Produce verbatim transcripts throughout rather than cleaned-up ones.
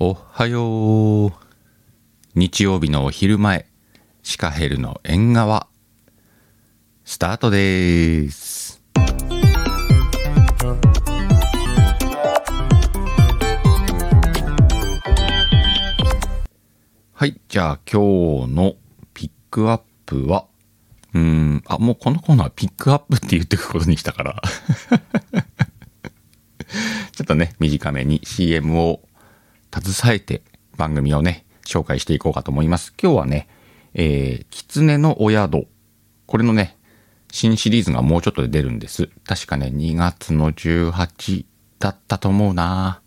おはよう。日曜日のお昼前、シカヘルの縁側スタートです。はい、じゃあ今日のピックアップはうーんあもうこのコーナーピックアップって言ってくことにしたからちょっとね短めに シーエム を携えて番組をね紹介していこうかと思います。今日はね、えー、狐のお宿、これのね新シリーズがもうちょっとで出るんです。確かねにがつのじゅうはちにちだったと思うな。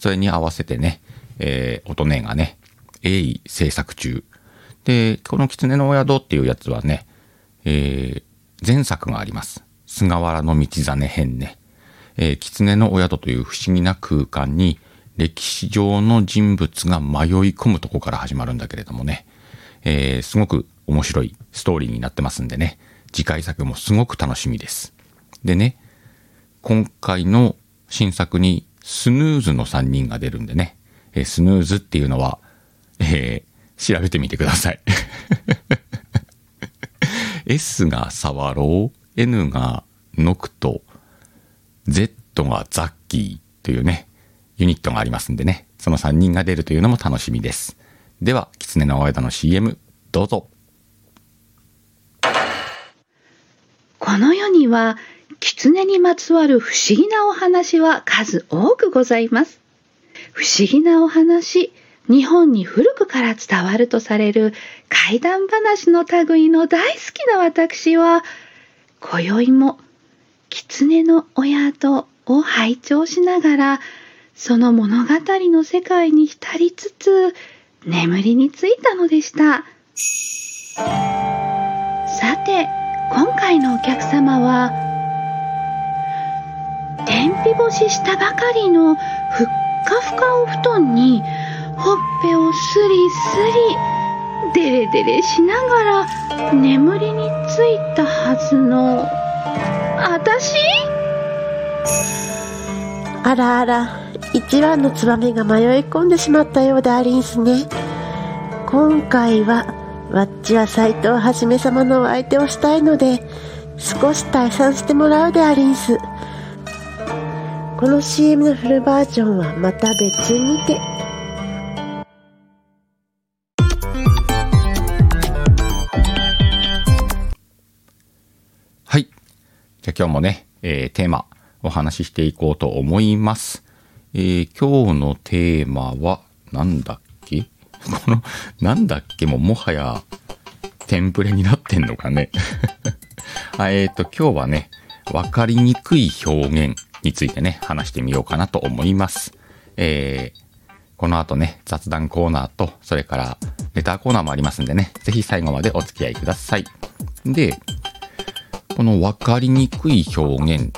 それに合わせてね、えー、音ねがね鋭意制作中で、この狐のお宿っていうやつはね、えー、前作があります。菅原道真編ね、えー、狐のお宿という不思議な空間に歴史上の人物が迷い込むとこから始まるんだけれどもね、えー、すごく面白いストーリーになってますんでね、次回作もすごく楽しみです。でね、今回の新作にスヌーズのさんにんが出るんでね、えー、スヌーズっていうのは、えー、調べてみてください。S がサワロー、N がノクト、Z がザッキーというね、ユニットがありますんでね、そのさんにんが出るというのも楽しみです。では狐のお宿の シーエム どうぞ。この世には狐にまつわる不思議なお話は数多くございます。不思議なお話、日本に古くから伝わるとされる怪談話の類の大好きな私は、今宵も狐のお宿を拝聴しながらその物語の世界に浸りつつ、眠りについたのでした。さて、今回のお客様は、天日干ししたばかりのふっかふかお布団に、ほっぺをすりすり、デレデレしながら眠りについたはずの、あたし？あらあら。一番のツバメが迷い込んでしまったようでありんすね。今回はわっちは斎藤はじめ様のお相手をしたいので、少し退散してもらうでありんす。この シーエム のフルバージョンはまた別にて。はい、じゃあ今日もね、えー、テーマお話ししていこうと思います。えー、今日のテーマはなんだっけ？このなんだっけももはやテンプレになってんのかねあ、えーと、今日はね、わかりにくい表現についてね、話してみようかなと思います。えー、この後ね、雑談コーナーと、それからレターコーナーもありますんでね、ぜひ最後までお付き合いください。で、このわかりにくい表現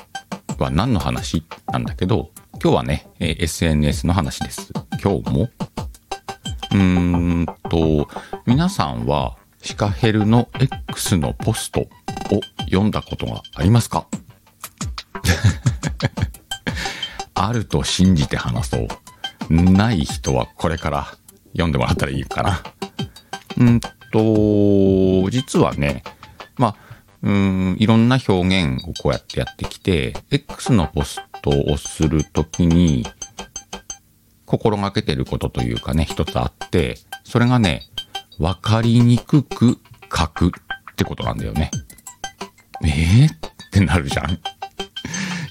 は何の話なんだけど、今日はね、えー、エスエヌエス の話です。今日も。うーんと、皆さんはシカヘルの X のポストを読んだことがありますか？あると信じて話そう。ない人はこれから読んでもらったらいいかな。うーんと、実はね、まあ、うーん、いろんな表現をこうやってやってきて、X のポストをするときに心がけてることというかね、一つあって、それがね、わかりにくく書くってことなんだよね。えーってなるじゃん。い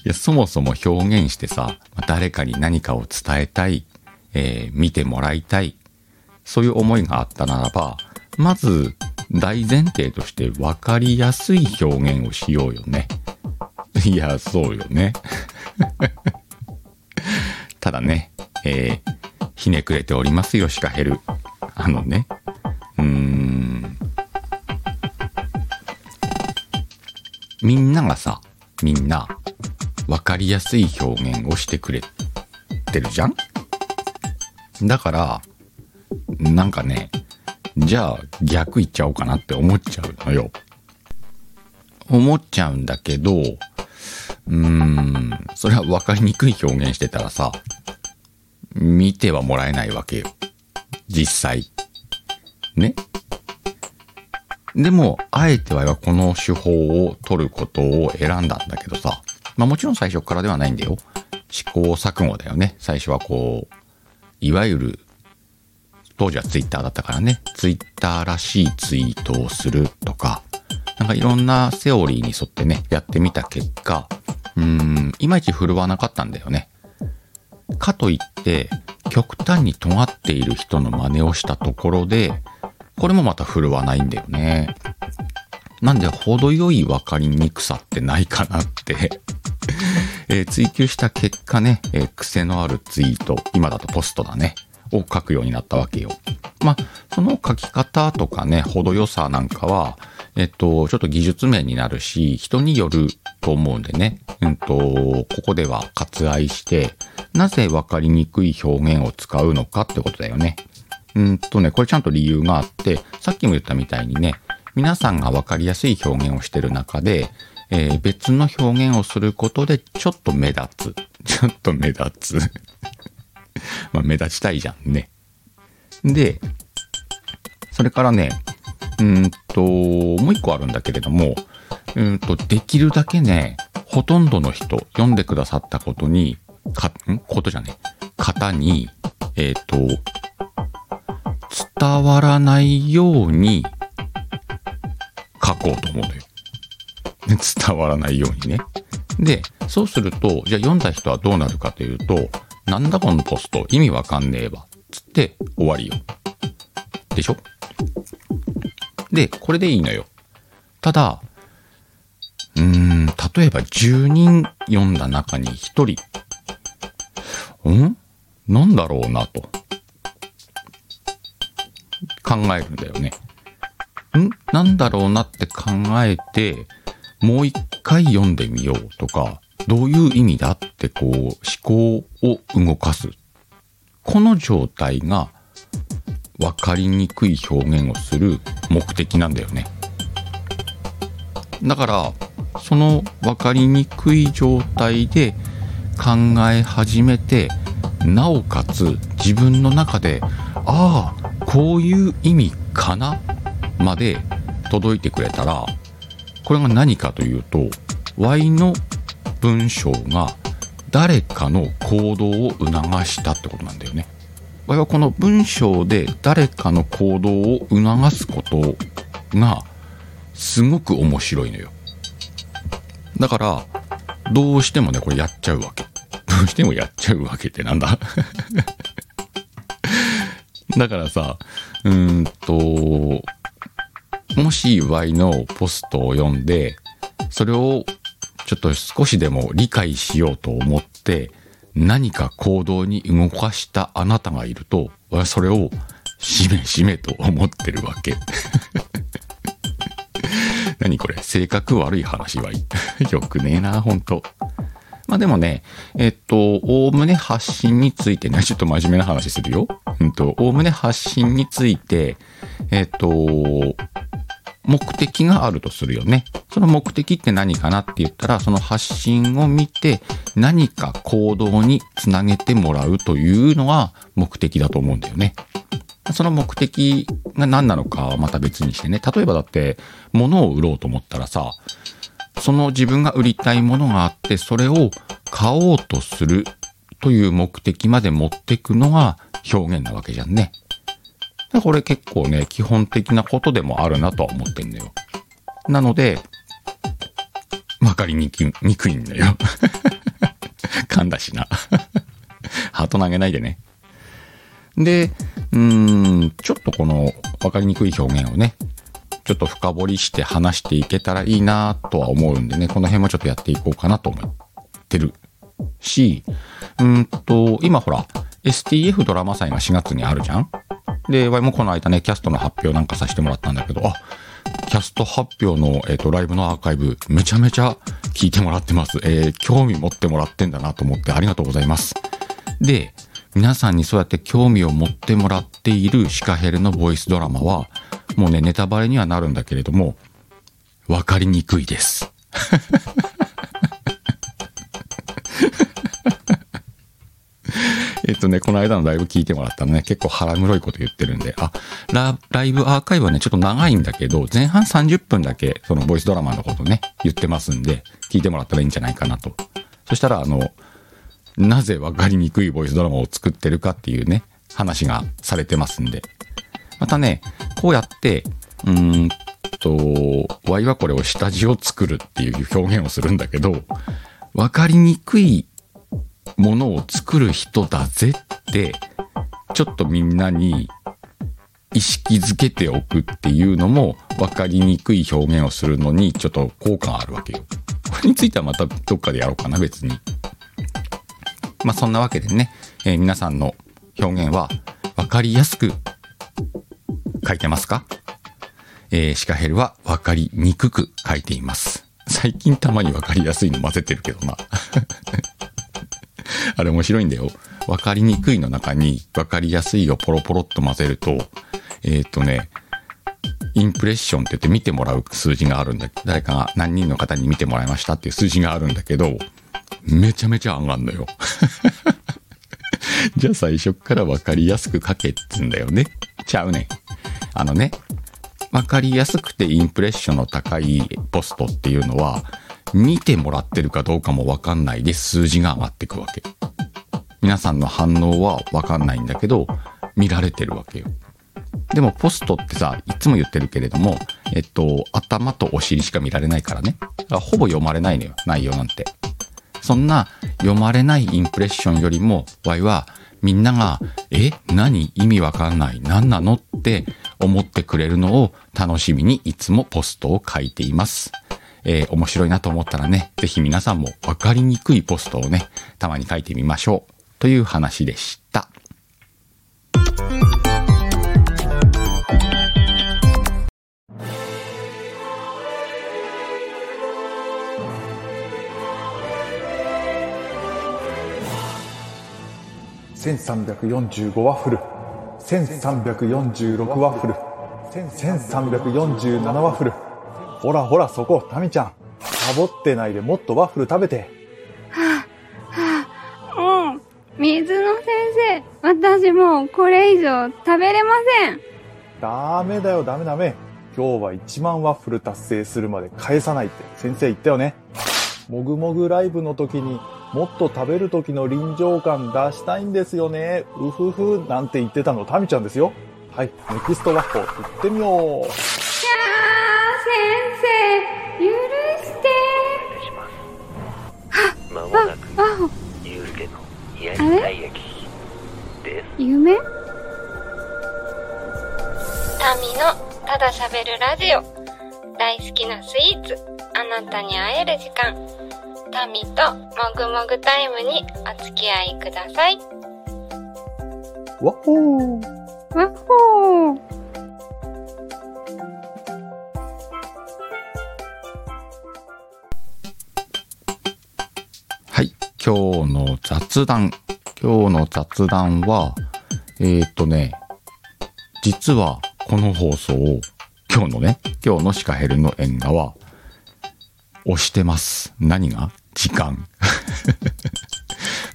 や、そもそも表現してさ、誰かに何かを伝えたい、えー、見てもらいたい、そういう思いがあったならば、まず大前提としてわかりやすい表現をしようよね。いや、そうよねただね、えー、ひねくれておりますよ、シカヘル。あのね、うーん、みんながさ、みんな分かりやすい表現をしてくれてるじゃん。だからなんかね、じゃあ逆いっちゃおうかなって思っちゃうのよ。思っちゃうんだけど、うーん、それは分かりにくい表現してたらさ、見てはもらえないわけよ、実際ね。でもあえてはこの手法を取ることを選んだんだけどさ、まあもちろん最初からではないんだよ。試行錯誤だよね。最初はこういわゆる、当時はツイッターだったからね、ツイッターらしいツイートをするとか、なんかいろんなセオリーに沿ってねやってみた結果、うーんいまいち振るわなかったんだよね。かといって極端に尖っている人の真似をしたところで、これもまた振るわないんだよね。なんで程よい分かりにくさってないかなってえ追求した結果ね、えー、癖のあるツイート、今だとポストだねを書くようになったわけよ。まあその書き方とかね、程よさなんかはえっとちょっと技術面になるし、人によると思うんでね、うんとここでは割愛して、なぜ分かりにくい表現を使うのかってことだよね。うんとねこれちゃんと理由があって、さっきも言ったみたいにね、皆さんが分かりやすい表現をしてる中で、えー、別の表現をすることでちょっと目立つちょっと目立つまあ目立ちたいじゃんね。でそれからね、うんともう一個あるんだけれども、うんとできるだけね、ほとんどの人、読んでくださったことにかんことじゃね方にえっと伝わらないように書こうと思うんだよ。伝わらないようにね。で、そうすると、じゃあ読んだ人はどうなるかというと、なんだこのポスト、意味わかんねえわ、つって終わりよ。でしょ？で、これでいいのよ。ただ、うーん、例えばじゅうにん読んだ中にひとり、ん？なんだろうなと、考えるんだよね。ん？なんだろうなって考えて、もう一回読んでみようとか、どういう意味だってこう思考を動かす。この状態が分かりにくい表現をする目的なんだよね。だからその分かりにくい状態で考え始めて、なおかつ自分の中で、ああこういう意味かなまで届いてくれたら、これが何かというと、 Y の文章が誰かの行動を促したってことなんだよね。 Y はこの文章で誰かの行動を促すことがすごく面白いのよ。だからどうしてもねこれやっちゃうわけ。どうしてもやっちゃうわけってなんだだからさ、うーんともし Y のポストを読んで、それをちょっと少しでも理解しようと思って何か行動に動かしたあなたがいると、それをしめしめと思ってるわけ何これ、性格悪い話はよくねえなほんと。まあでもね、えっとおおむね発信についてね、ちょっと真面目な話するよ。うんとおおむね発信についてえっと目的があるとするよね。その目的って何かなって言ったら、その発信を見て何か行動につなげてもらうというのが目的だと思うんだよね。その目的が何なのかはまた別にしてね、例えばだって物を売ろうと思ったらさ、その自分が売りたいものがあって、それを買おうとするという目的まで持ってくのが表現なわけじゃんね。これ結構ね基本的なことでもあるなとは思ってんだよ。なので分かりにくいんだよ噛んだしなハート投げないでね。でうーんちょっとこの分かりにくい表現をね、ちょっと深掘りして話していけたらいいなとは思うんでね、この辺もちょっとやっていこうかなと思ってるし、うーんと今ほら エスティーエフ ドラマ祭がしがつにあるじゃん。で、ワイもこの間ね、キャストの発表なんかさせてもらったんだけど、あ、キャスト発表の、えっと、ライブのアーカイブ、めちゃめちゃ聞いてもらってます。えー、興味持ってもらってんだなと思ってありがとうございます。で、皆さんにそうやって興味を持ってもらっているシカヘルのボイスドラマは、もうね、ネタバレにはなるんだけれども、わかりにくいです。えっとね、この間のライブ聞いてもらったのね、結構腹黒いこと言ってるんで、あ、ラ、ライブアーカイブはね、ちょっと長いんだけど、前半さんじゅっぷんだけ、そのボイスドラマのことね、言ってますんで、聞いてもらったらいいんじゃないかなと。そしたら、あの、なぜ分かりにくいボイスドラマを作ってるかっていうね、話がされてますんで。またね、こうやって、うーんと、ワイはこれを下地を作るっていう表現をするんだけど、分かりにくいものを作る人だぜってちょっとみんなに意識づけておくっていうのも分かりにくい表現をするのにちょっと効果があるわけよ。これについてはまたどっかでやろうかな、別に。まあそんなわけでね、えー、皆さんの表現は分かりやすく書いてますか？えー、シカヘルは分かりにくく書いています。最近たまに分かりやすいの混ぜてるけどなあれ面白いんだよ。分かりにくいの中に分かりやすいをポロポロっと混ぜると、えっとね、インプレッションって言って見てもらう数字があるんだ。誰かが何人の方に見てもらいましたっていう数字があるんだけど、めちゃめちゃ上がんのよじゃあ最初から分かりやすく書けっつんだよね。ちゃうね。あのね、分かりやすくてインプレッションの高いポストっていうのは、見てもらってるかどうかも分かんないで数字が上がってくわけ。皆さんの反応は分かんないんだけど、見られてるわけよ。でもポストってさ、いつも言ってるけれども、えっと、頭とお尻しか見られないからね。ほぼ読まれないのよ、内容なんて。そんな読まれないインプレッションよりも、Yはみんなが、え、何？意味わかんない。何なの？って思ってくれるのを楽しみにいつもポストを書いています。えー、面白いなと思ったらね、ぜひ皆さんも分かりにくいポストをね、たまに書いてみましょう。という話でした。せんさんびゃくよんじゅうごワッフル、せんさんびゃくよんじゅうろくワッフル、せんさんびゃくよんじゅうななワッフル。ほらほら、そこタミちゃん、サボってないでもっとワッフル食べて。はあはあ、もう水野先生、私もうこれ以上食べれません。ダメだよ、ダメダメ。今日はいちまんワッフル達成するまで返さないって先生言ったよね。もぐもぐライブの時にもっと食べる時の臨場感出したいんですよね、うふふなんて言ってたのタミちゃんですよ。はい、ネクストワッフル振ってみよう。いやー、先生許して。まもなくゆうすけのやりたい焼きです。夢タミのただ喋るラジオ、大好きなスイーツ、あなたに会える時間、タミともぐもぐタイムにお付き合いください。わっほーわっほー。はい、今日の雑談。今日の雑談は、えーっとね、実はこの放送を、今日のね、今日のシカヘルの縁側は、押してます。何が？時間、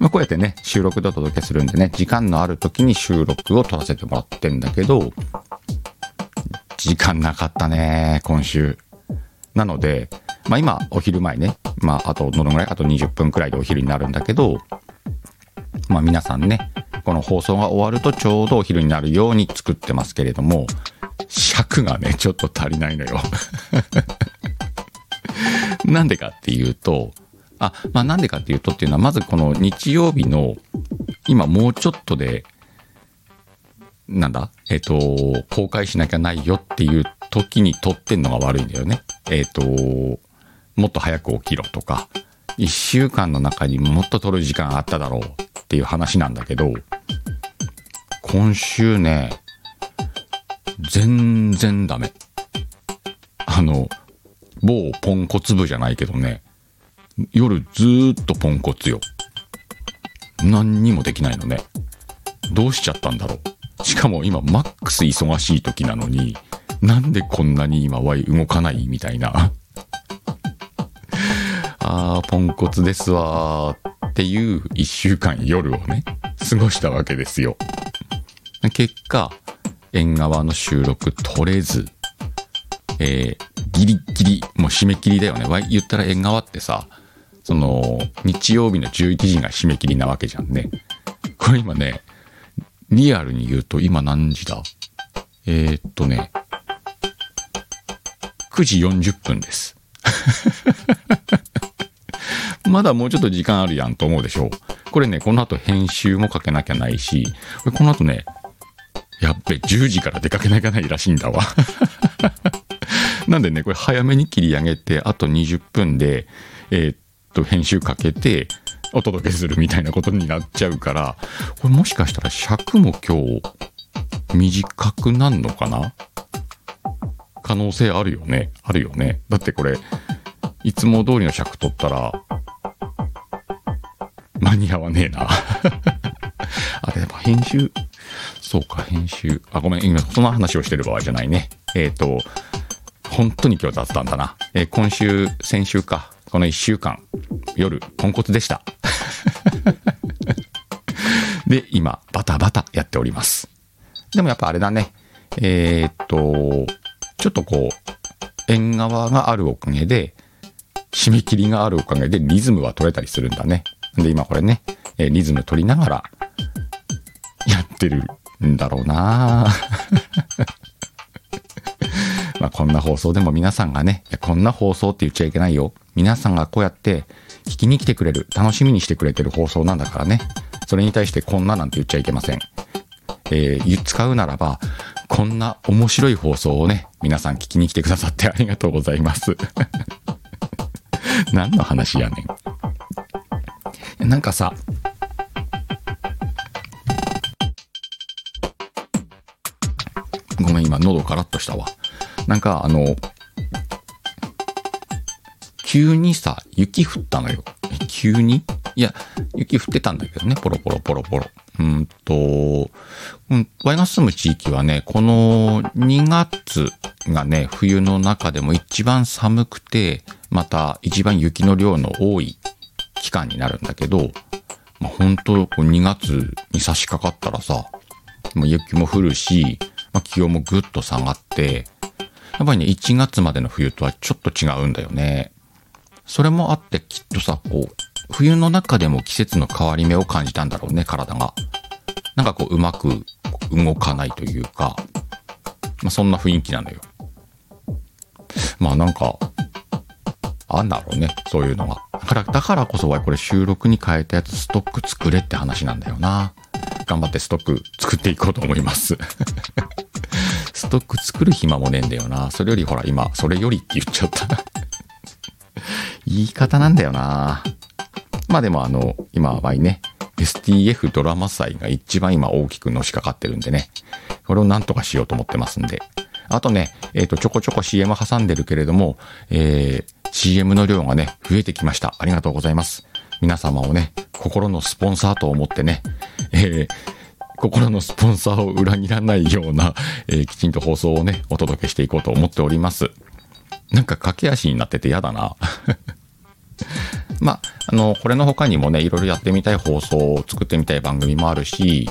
まあ、こうやってね、収録でお届けするんでね、時間のある時に収録を撮らせてもらってんだけど、時間なかったね今週。なので、まあ、今お昼前ね、まあ、あとどのぐらい、あとにじゅっぷんくらいでお昼になるんだけど、まあ、皆さんね、この放送が終わるとちょうどお昼になるように作ってますけれども、尺がねちょっと足りないのよなんでかっていうと、あ、まあなんでかっていうとっていうのは、まずこの日曜日の、今もうちょっとで、なんだ、えっと、公開しなきゃないよっていう時に撮ってんのが悪いんだよね。えっと、もっと早く起きろとか、一週間の中にもっと撮る時間あっただろうっていう話なんだけど、今週ね、全然ダメ。あの、某ポンコツ部じゃないけどね、夜ずーっとポンコツよ。何にもできないのね。どうしちゃったんだろう。しかも今マックス忙しい時なのに、なんでこんなに今は動かないみたいなあー、ポンコツですわーっていう一週間夜をね過ごしたわけですよ。結果縁側の収録取れず、えー、ギリギリもう締め切りだよね。言ったら縁側ってさ、その日曜日のじゅういちじが締め切りなわけじゃんね。これ今ね、リアルに言うと今何時だ？えー、っとねくじよんじゅっぷんですまだもうちょっと時間あるやんと思うでしょう。これね、この後編集もかけなきゃないし、この後ね、やっべじゅうじから出かけなきゃないらしいんだわなんでね、これ早めに切り上げて、あとにじゅっぷんでえー、っと編集かけてお届けするみたいなことになっちゃうから、これもしかしたら尺も今日短くなんのかな、可能性あるよね。あるよね。だってこれいつも通りの尺取ったら間に合わねえなあれ、やっぱ編集、そうか、編集、あ、ごめん、今そんな話をしてる場合じゃないね。えっと本当に今日雑談だな、えー、今週、先週か、このいっしゅうかん夜ポンコツでしたで今バタバタやっております。でもやっぱあれだね、えー、っとちょっとこう縁側があるおかげで、締め切りがあるおかげでリズムは取れたりするんだね。で今これね、えー、リズム取りながらやってるんだろうなまあこんな放送でも皆さんがね、いやこんな放送って言っちゃいけないよ、皆さんがこうやって聞きに来てくれる、楽しみにしてくれてる放送なんだからね。それに対してこんななんて言っちゃいけません。えー、使うならばこんな面白い放送をね、皆さん聞きに来てくださってありがとうございます何の話やねん。なんかさ、ごめん、今喉カラッとしたわ。なんかあの急にさ雪降ったのよ。急に、いや雪降ってたんだけどね、ポロポロポロポロ。うんと、うん、ワイが住む地域はね、このにがつがね、冬の中でも一番寒くて、また一番雪の量の多い期間になるんだけど、まあ、本当にがつに差し掛かったらさ、もう雪も降るし、まあ、気温もぐっと下がって、やっぱりね、いちがつまでの冬とはちょっと違うんだよね。それもあってきっとさ、こう、冬の中でも季節の変わり目を感じたんだろうね、体が。なんかこう、うまく動かないというか、まあ、そんな雰囲気なのよ。まあなんか、あんだろうね、そういうのが。だから、だからこそ、これ収録に変えたやつ、ストック作れって話なんだよな。頑張ってストック作っていこうと思います。ストック作る暇もねえんだよな。それよりほら、今、それよりって言っちゃった。言い方なんだよな。まあでもあの、今はね、エスティーエフ ドラマ祭が一番今大きくのしかかってるんでね、これをなんとかしようと思ってますんで。あとね、えっと、ちょこちょこ シーエム 挟んでるけれども、えー、シーエム の量がね、増えてきました。ありがとうございます。皆様をね、心のスポンサーと思ってね、えー、心のスポンサーを裏切らないような、えー、きちんと放送をね、お届けしていこうと思っております。なんか駆け足になっててやだな。まあ、あの、これの他にもね、いろいろやってみたい放送を作ってみたい番組もあるし、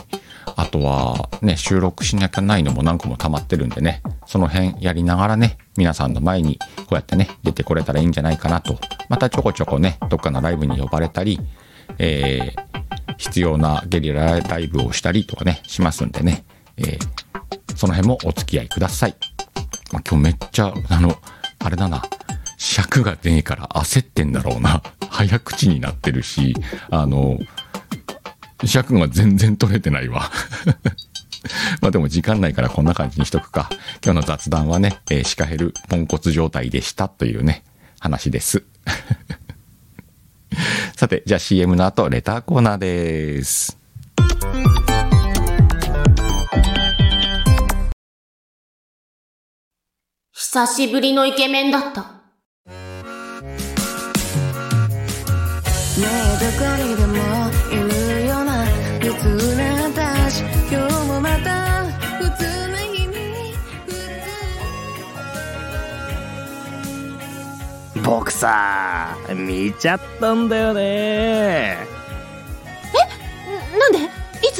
あとはね、収録しなきゃないのも何個も溜まってるんでね、その辺やりながらね、皆さんの前にこうやってね、出てこれたらいいんじゃないかなと。またちょこちょこね、どっかのライブに呼ばれたり、えー、必要なゲリラライブをしたりとかね、しますんでね、えー、その辺もお付き合いください。まあ、今日めっちゃ、あの、あれだな、尺がねえから焦ってんだろうな。早口になってるし、あの、尺が全然取れてないわ。まあでも時間ないからこんな感じにしとくか。今日の雑談はね、えー、シカヘルポンコツ状態でしたというね、話です。さて、じゃあ シーエム の後、レターコーナーです。久しぶりのイケメンだった。ねえ、どこにでもいるような普通な私、今日もまた普通な日々、普通。僕さ見ちゃったんだよね。え、なんで？い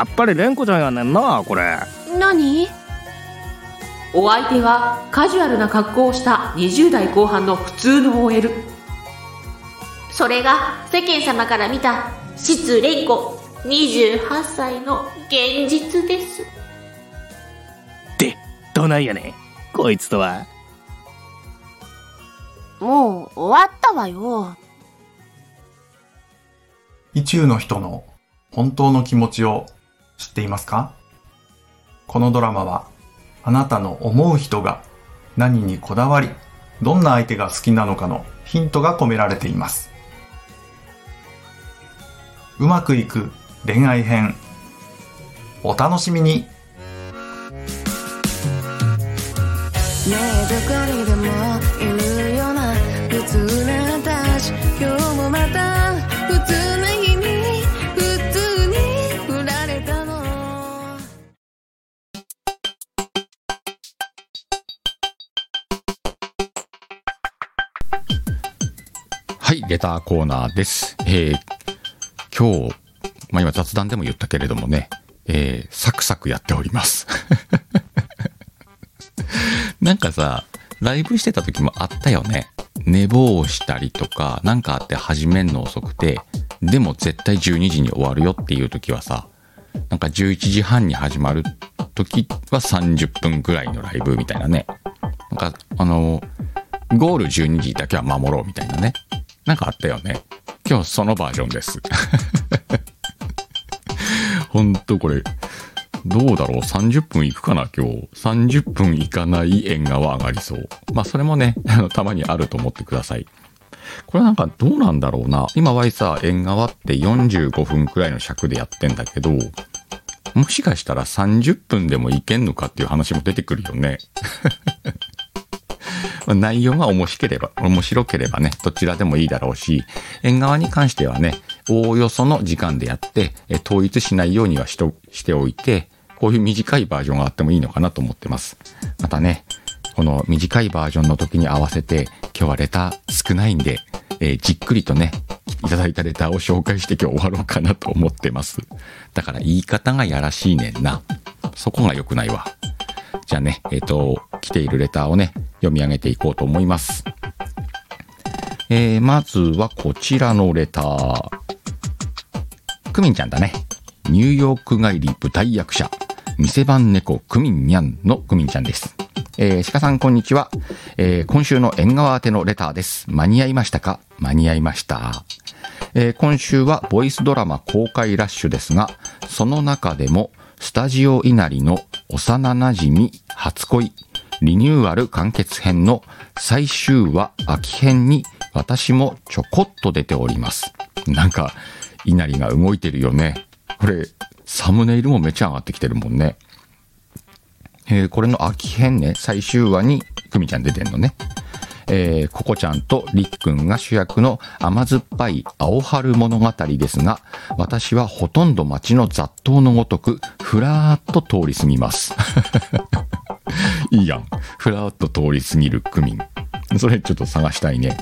やっぱり蓮子ちゃんやねんな。これ何？お相手はカジュアルな格好をしたにじゅう代後半の普通の オーエル。 それが世間様から見た失恋子にじゅうはっさいの現実です。で、どないやねんこいつとは。もう終わったわよ。意中の人の本当の気持ちを知っていますか？このドラマはあなたの思う人が何にこだわり、どんな相手が好きなのかのヒントが込められています。うまくいく恋愛編、お楽しみに。ねえ、どこにでもいるような普通な私、今日もまた普通な日に普通に振られたの。はい、レターコーナーです。えー今日、まあ、今雑談でも言ったけれどもね、えー、サクサクやっておりますなんかさ、ライブしてた時もあったよね。寝坊したりとかなんかあって始めんの遅くて、でも絶対じゅうにじに終わるよっていう時はさ、なんかじゅういちじはんに始まる時はさんじゅっぷんぐらいのライブみたいなね、なんかあのゴールじゅうにじだけは守ろうみたいなね、なんかあったよね。今日そのバージョンですほんとこれどうだろう、さんじゅっぷんいくかな。今日さんじゅっぷんいかない縁側上がりそう。まあそれもね、あのたまにあると思ってください。これなんかどうなんだろうな。今はさ、縁側ってよんじゅうごふんくらいの尺でやってんだけど、もしかしたらさんじゅっぷんでもいけんのかっていう話も出てくるよね内容が面白ければ、面白ければね、どちらでもいいだろうし、縁側に関してはね、おおよその時間でやって、え統一しないようにはしと、しておいて、こういう短いバージョンがあってもいいのかなと思ってます。またね、この短いバージョンの時に合わせて、今日はレター少ないんで、えー、じっくりとね、いただいたレターを紹介して今日終わろうかなと思ってます。だから言い方がやらしいねんな。そこが良くないわ。じゃあね、えっと、来ているレターをね、読み上げていこうと思います。えー、まずはこちらのレター。クミンちゃんだね。ニューヨーク帰り舞台役者、店番猫クミンニャンのクミンちゃんです。えー、鹿さんこんにちは、えー。今週の縁側宛てのレターです。間に合いましたか？間に合いました。えー、今週はボイスドラマ公開ラッシュですが、その中でもスタジオ稲荷の幼なじみ初恋リニューアル完結編の最終話秋編に私もちょこっと出ております。なんか稲荷が動いてるよね。これサムネイルもめちゃ上がってきてるもんね。えー、これの秋編ね、最終話にクミちゃん出てんのね。えー、ココちゃんとリックンが主役の甘酸っぱい青春物語ですが、私はほとんど街の雑踏のごとくふらーっと通り過ぎますいいやん、ふらーっと通り過ぎるクミン、それちょっと探したいね。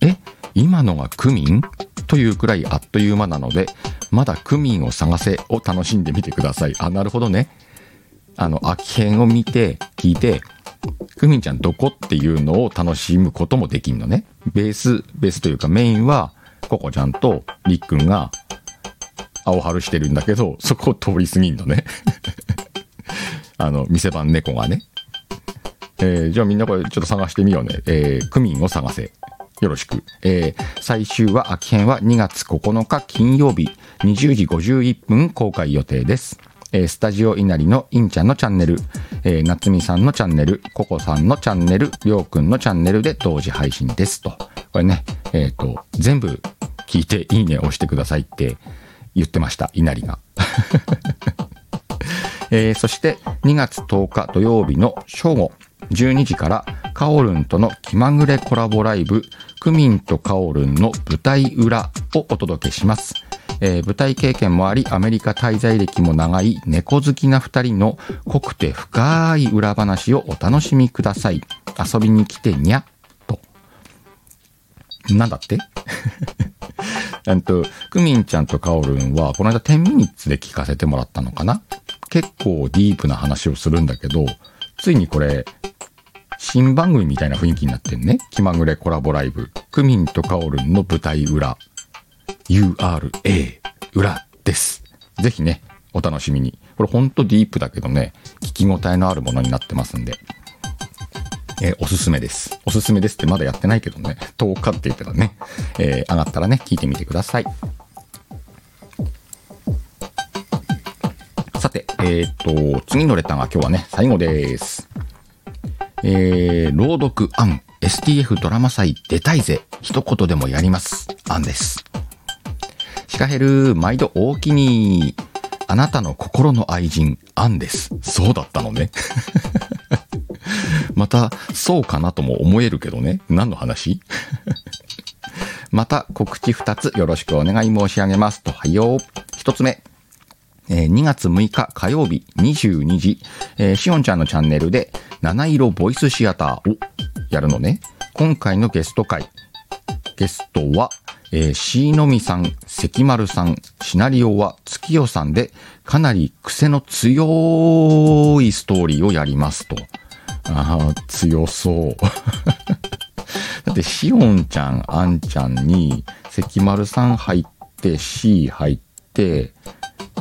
え、今のがクミン？というくらいあっという間なので、まだクミンを探せを楽しんでみてください。あ、なるほどね。あの秋編を見て聞いて、クミンちゃんどこっていうのを楽しむこともできんのね。ベース、ベースというかメインはココちゃんとリックンが青春してるんだけど、そこを通り過ぎんのねあの店番猫がね、えー、じゃあみんなこれちょっと探してみようね。えー、クミンを探せ、よろしく。えー、最終話秋編はにがつここのか金曜日にじゅうじごじゅういっぷん公開予定です。えー、スタジオ稲荷のインちゃんのチャンネル、えー、夏美さんのチャンネル、ココさんのチャンネル、りょうくんのチャンネルで同時配信ですと。これね、えっと、全部聞いていいね押してくださいって言ってました、稲荷が、えー、そしてにがつとおか土曜日のしょうごじゅうにじからカオルンとの気まぐれコラボライブ、クミンとカオルンの舞台裏をお届けします。えー、舞台経験もありアメリカ滞在歴も長い猫好きなふたりの濃くて深い裏話をお楽しみください。遊びに来てにゃっと。なんだってえっと、クミンちゃんとカオルンは、この間テンミニッツで聞かせてもらったのかな。結構ディープな話をするんだけど、ついにこれ、新番組みたいな雰囲気になってんね。気まぐれコラボライブ。クミンとカオルンの舞台裏。ユーアールエー 裏です。ぜひね、お楽しみに。これほんとディープだけどね、聞き応えのあるものになってますんで。えー、おすすめです。おすすめですってまだやってないけどね。とおかって言ってたね。えー、上がったらね、聞いてみてください。さて、えー、っと、次のレターが今日はね、最後です。えー、朗読案 エスティーエフ ドラマ祭出たいぜ。一言でもやります。案です。シカヘル、毎度大きに。あなたの心の愛人、案です。そうだったのね。また、そうかなとも思えるけどね。何の話また、告知ふたつよろしくお願い申し上げます。と、はいよ。ひとつめ。えー、にがつむいか火曜日にじゅうにじ、えー、しおんちゃんのチャンネルで、七色ボイスシアターをやるのね。今回のゲスト会。ゲストは、えー、しのみさん、関丸さん、シナリオは月夜さんで、かなり癖の強いストーリーをやりますと。ああ、強そう。だって、しおんちゃん、あんちゃんに、関丸さん入って、C 入って、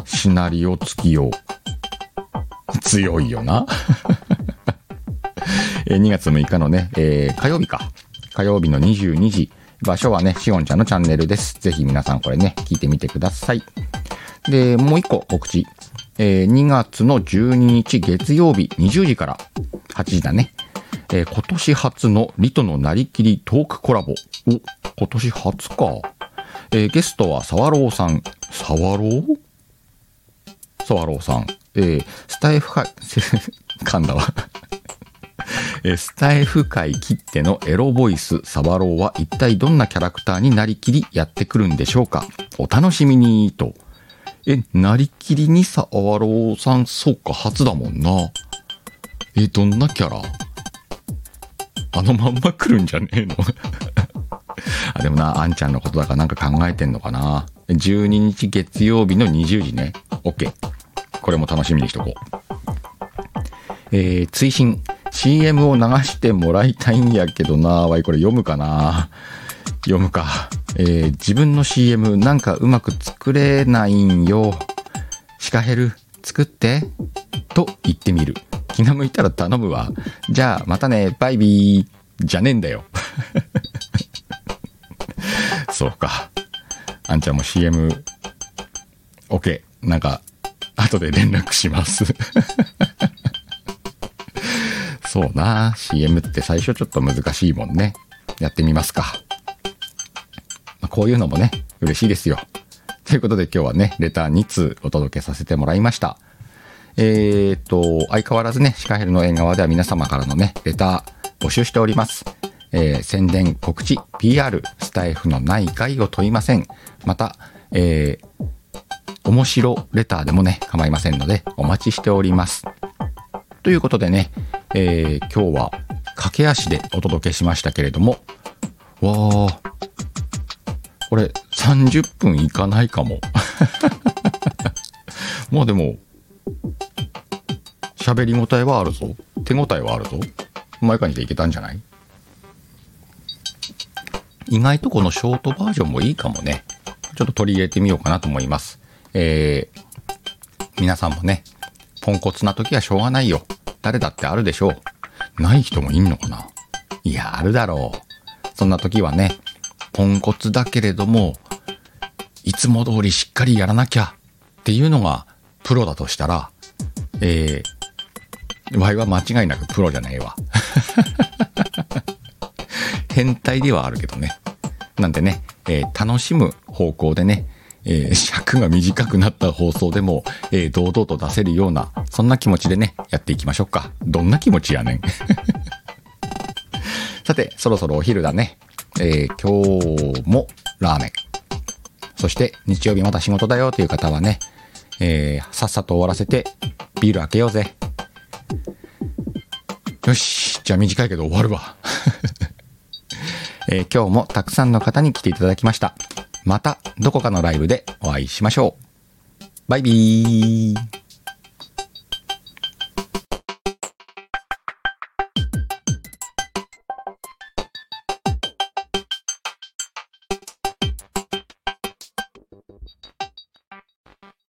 シナリオ付きよ。強いよな。にがつむいかのね、えー、火曜日か。火曜日のにじゅうにじ。場所はね、しおんちゃんのチャンネルです。ぜひ皆さんこれね、聞いてみてください。で、もう一個告知。えー、にがつのじゅうににち月曜日にじゅうじからはちじだね、えー、今年初のリトのなりきりトークコラボ。お、今年初か、えー、ゲストはサワローさんサワローサワローさん、えー、スタイフ会噛んだわ、えー、スタイフ会きってのエロボイスサワローは一体どんなキャラクターになりきりやってくるんでしょうか。お楽しみにと。え、なりきりにさあわろうさん、そうか、初だもんな。え、どんなキャラ？あのまんま来るんじゃねえのあ、でもな、あんちゃんのことだからなんか考えてんのかな。じゅうににち月曜日のにじゅうじね。OK。これも楽しみにしとこう。えー、追伸。シーエム を流してもらいたいんやけどな。わい、これ読むかな。読むか。えー、自分の シーエム なんかうまく作れないんよ。シカヘル作ってと言ってみる。気が向いたら頼むわ。じゃあまたねバイビーじゃねえんだよそうか、あんちゃんも シーエム OK。 なんか後で連絡しますそうな、 シーエム って最初ちょっと難しいもんね。やってみますか。こういうのもね、嬉しいですよ。ということで今日はね、レターに通お届けさせてもらいました。えーと、相変わらずね、シカヘルの縁側では皆様からのね、レター募集しております。えー、宣伝、告知、ピーアール、スタイフのない害を問いません。また、えー、面白レターでもね、構いませんので、お待ちしております。ということでね、えー、今日は駆け足でお届けしましたけれども、わー、これさんじゅっぷんいかないかもまあでも喋り応えはあるぞ、手応えはあるぞ。うまい感じでいけたんじゃない？意外とこのショートバージョンもいいかもね。ちょっと取り入れてみようかなと思います。えー、皆さんもね、ポンコツな時はしょうがないよ。誰だってあるでしょう。ない人もいんのかな。いや、あるだろう。そんな時はね、ポンコツだけれども、いつも通りしっかりやらなきゃっていうのがプロだとしたら、えー、ワイは間違いなくプロじゃねえわ。変態ではあるけどね。なんでね、えー、楽しむ方向でね、えー、尺が短くなった放送でも、えー、堂々と出せるような、そんな気持ちでね、やっていきましょうか。どんな気持ちやねん。さて、そろそろお昼だね。えー、今日もラーメン。そして日曜日また仕事だよという方はね、えー、さっさと終わらせてビール開けようぜ。よし、じゃあ短いけど終わるわ、えー、今日もたくさんの方に来ていただきました。またどこかのライブでお会いしましょう。バイビー。